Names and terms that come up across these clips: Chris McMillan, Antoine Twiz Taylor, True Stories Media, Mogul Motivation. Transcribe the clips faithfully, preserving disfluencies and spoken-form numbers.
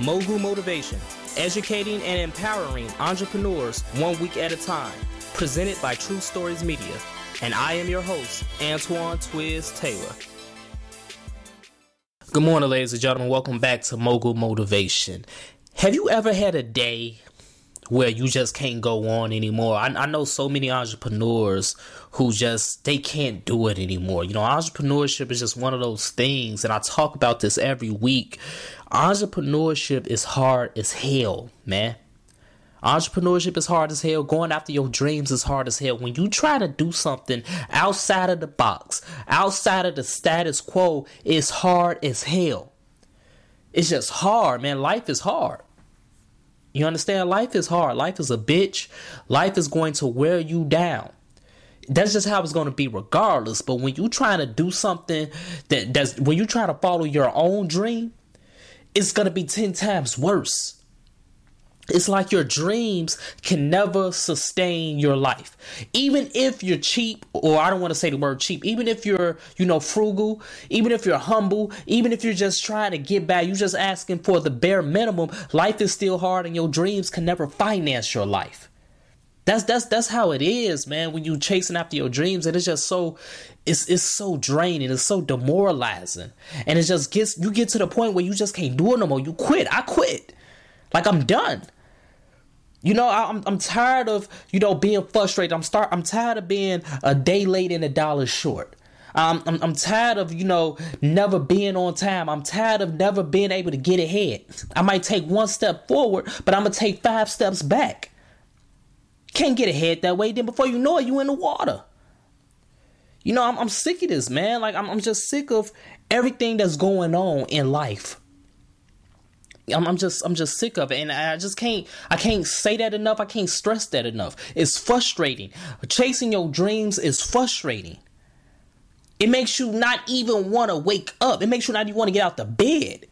Mogul Motivation, educating and empowering entrepreneurs one week at a time, presented by True Stories Media. And I am your host, Antoine Twiz Taylor. Good morning, ladies and gentlemen. Welcome back to Mogul Motivation. Have you ever had a day where you just can't go on anymore? I, I know so many entrepreneurs who just, they can't do it anymore. You know, entrepreneurship is just one of those things, and I talk about this every week. Entrepreneurship is hard as hell, man. Entrepreneurship is hard as hell. Going after your dreams is hard as hell. When you try to do something outside of the box, outside of the status quo, it's hard as hell. It's just hard, man. Life is hard. You understand? Life is hard. Life is a bitch. Life is going to wear you down. That's just how it's going to be regardless. But when you trying to do something that that's when you try to follow your own dream, it's going to be ten times worse. It's like your dreams can never sustain your life. Even if you're cheap, or I don't want to say the word cheap, even if you're, you know, frugal, even if you're humble, even if you're just trying to get by, you're just asking for the bare minimum, life is still hard and your dreams can never finance your life. That's that's that's how it is, man, when you're chasing after your dreams. And it's just so it's it's so draining. It's so demoralizing. And it just gets you get to the point where you just can't do it no more. You quit. I quit. Like, I'm done. You know, I'm I'm tired of, you know, being frustrated. I'm start I'm tired of being a day late and a dollar short. Um, I'm I'm tired of, you know, never being on time. I'm tired of never being able to get ahead. I might take one step forward, but I'm going to take five steps back. Can't get ahead that way. Then before you know it, you in the water. You know, I'm I'm sick of this, man. Like, I'm I'm just sick of everything that's going on in life. I'm, I'm just I'm just sick of it, and I just can't I can't say that enough. I can't stress that enough. It's frustrating. Chasing your dreams is frustrating. It makes you not even want to wake up. It makes you not even want to get out the bed.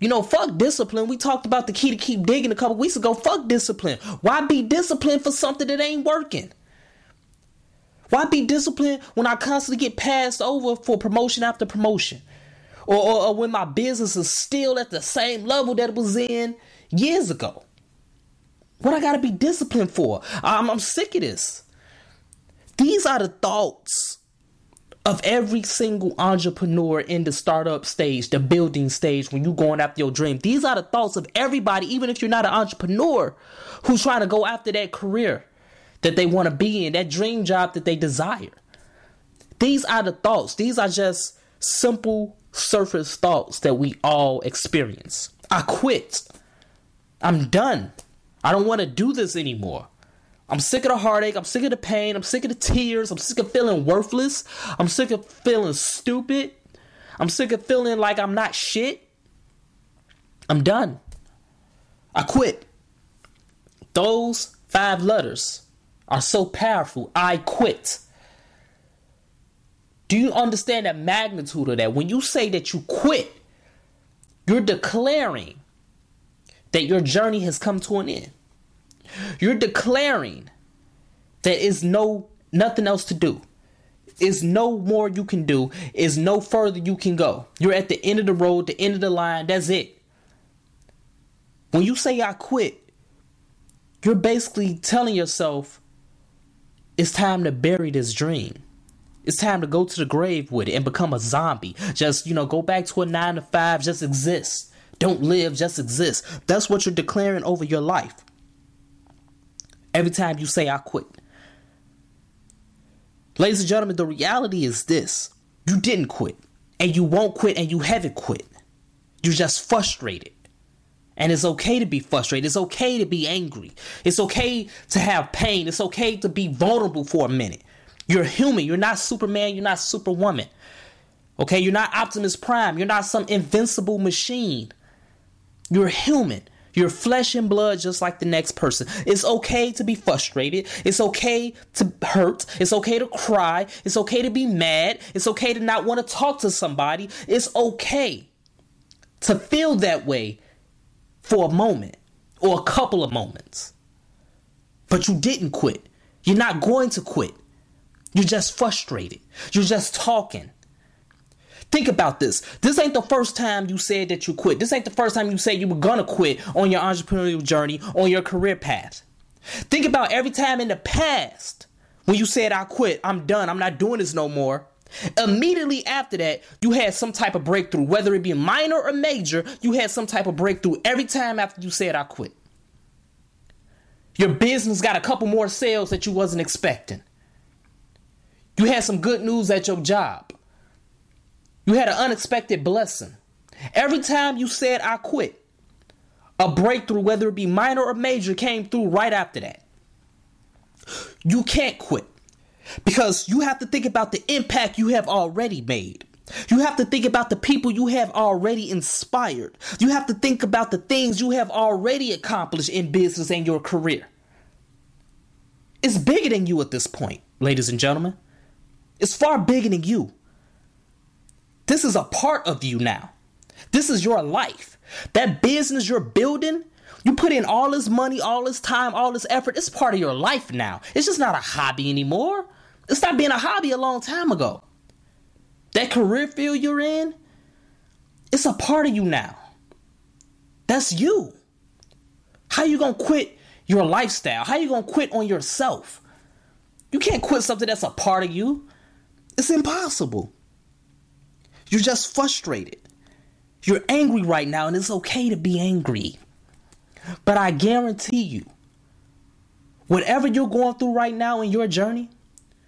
You know, fuck discipline. We talked about the key to keep digging a couple weeks ago. Fuck discipline. Why be disciplined for something that ain't working? Why be disciplined when I constantly get passed over for promotion after promotion? Or, or, or when my business is still at the same level that it was in years ago. What I got to be disciplined for? I'm, I'm sick of this. These are the thoughts of every single entrepreneur in the startup stage, the building stage, when you're going after your dream. These are the thoughts of everybody, even if you're not an entrepreneur, who's trying to go after that career that they want to be in, that dream job that they desire. These are the thoughts. These are just simple surface thoughts that we all experience. I quit. I'm done. I don't want to do this anymore. I'm sick of the heartache. I'm sick of the pain. I'm sick of the tears. I'm sick of feeling worthless. I'm sick of feeling stupid. I'm sick of feeling like I'm not shit. I'm done. I quit. Those five letters are so powerful. I quit. Do you understand the magnitude of that? When you say that you quit, you're declaring that your journey has come to an end. You're declaring that is no nothing else to do. Is no more you can do. Is no further you can go. You're at the end of the road, the end of the line. That's it. When you say I quit, you're basically telling yourself it's time to bury this dream. It's time to go to the grave with it and become a zombie. Just, you know, go back to a nine to five, just exist. Don't live, just exist. That's what you're declaring over your life. Every time you say, I quit. Ladies and gentlemen, the reality is this. You didn't quit, and you won't quit, and you haven't quit. You're just frustrated. And it's okay to be frustrated. It's okay to be angry. It's okay to have pain. It's okay to be vulnerable for a minute. You're human. You're not Superman. You're not Superwoman. Okay? You're not Optimus Prime. You're not some invincible machine. You're human. You're flesh and blood just like the next person. It's okay to be frustrated. It's okay to hurt. It's okay to cry. It's okay to be mad. It's okay to not want to talk to somebody. It's okay to feel that way for a moment or a couple of moments. But you didn't quit. You're not going to quit. You're just frustrated. You're just talking. Think about this. This ain't the first time you said that you quit. This ain't the first time you said you were gonna quit on your entrepreneurial journey, on your career path. Think about every time in the past when you said, I quit, I'm done, I'm not doing this no more. Immediately after that, you had some type of breakthrough, whether it be minor or major. You had some type of breakthrough every time after you said, I quit. Your business got a couple more sales that you wasn't expecting. You had some good news at your job. You had an unexpected blessing. Every time you said, I quit, a breakthrough, whether it be minor or major, came through right after that. You can't quit, because you have to think about the impact you have already made. You have to think about the people you have already inspired. You have to think about the things you have already accomplished in business and your career. It's bigger than you at this point, ladies and gentlemen. It's far bigger than you. This is a part of you now. This is your life. That business you're building, you put in all this money, all this time, all this effort. It's part of your life now. It's just not a hobby anymore. It stopped being a hobby a long time ago. That career field you're in, it's a part of you now. That's you. How you gonna quit your lifestyle? How you gonna quit on yourself? You can't quit something that's a part of you. It's impossible. You're just frustrated. You're angry right now, and it's okay to be angry. But I guarantee you, whatever you're going through right now in your journey,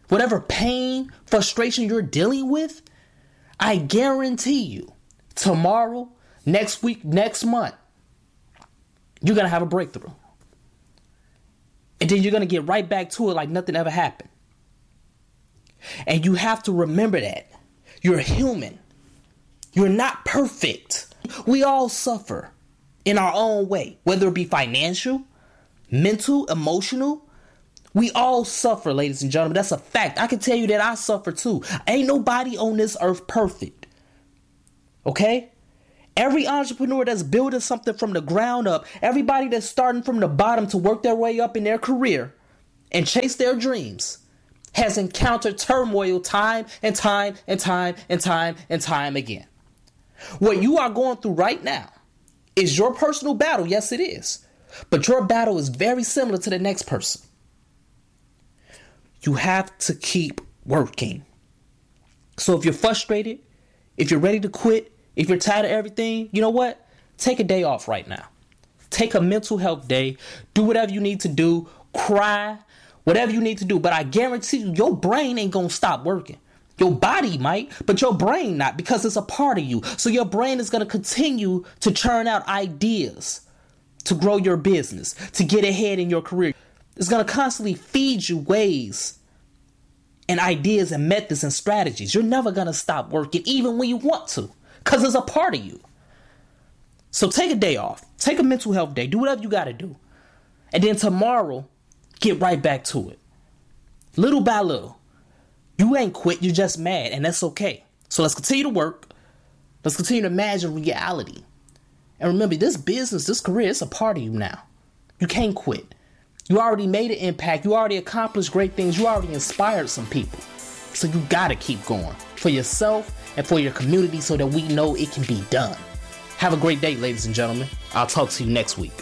whatever pain, frustration you're dealing with, I guarantee you, tomorrow, next week, next month, you're going to have a breakthrough. And then you're going to get right back to it like nothing ever happened. And you have to remember that. You're human. You're not perfect. We all suffer in our own way, whether it be financial, mental, emotional. We all suffer, ladies and gentlemen. That's a fact. I can tell you that I suffer too. Ain't nobody on this earth perfect. Okay? Every entrepreneur that's building something from the ground up, everybody that's starting from the bottom to work their way up in their career and chase their dreams, has encountered turmoil time and time and time and time and time again. What you are going through right now is your personal battle. Yes, it is. But your battle is very similar to the next person. You have to keep working. So if you're frustrated, if you're ready to quit, if you're tired of everything, you know what? Take a day off right now. Take a mental health day. Do whatever you need to do. Cry. Whatever you need to do. But I guarantee you, your brain ain't going to stop working. Your body might, but your brain not, because it's a part of you. So your brain is going to continue to churn out ideas to grow your business, to get ahead in your career. It's going to constantly feed you ways and ideas and methods and strategies. You're never going to stop working, even when you want to, because it's a part of you. So take a day off. Take a mental health day. Do whatever you got to do. And then tomorrow, get right back to it. Little by little. You ain't quit, you're just mad, and that's okay. So let's continue to work. Let's continue to imagine reality. And remember, this business, this career, it's a part of you now. You can't quit. You already made an impact. You already accomplished great things. You already inspired some people. So you gotta keep going for yourself and for your community so that we know it can be done. Have a great day, ladies and gentlemen. I'll talk to you next week.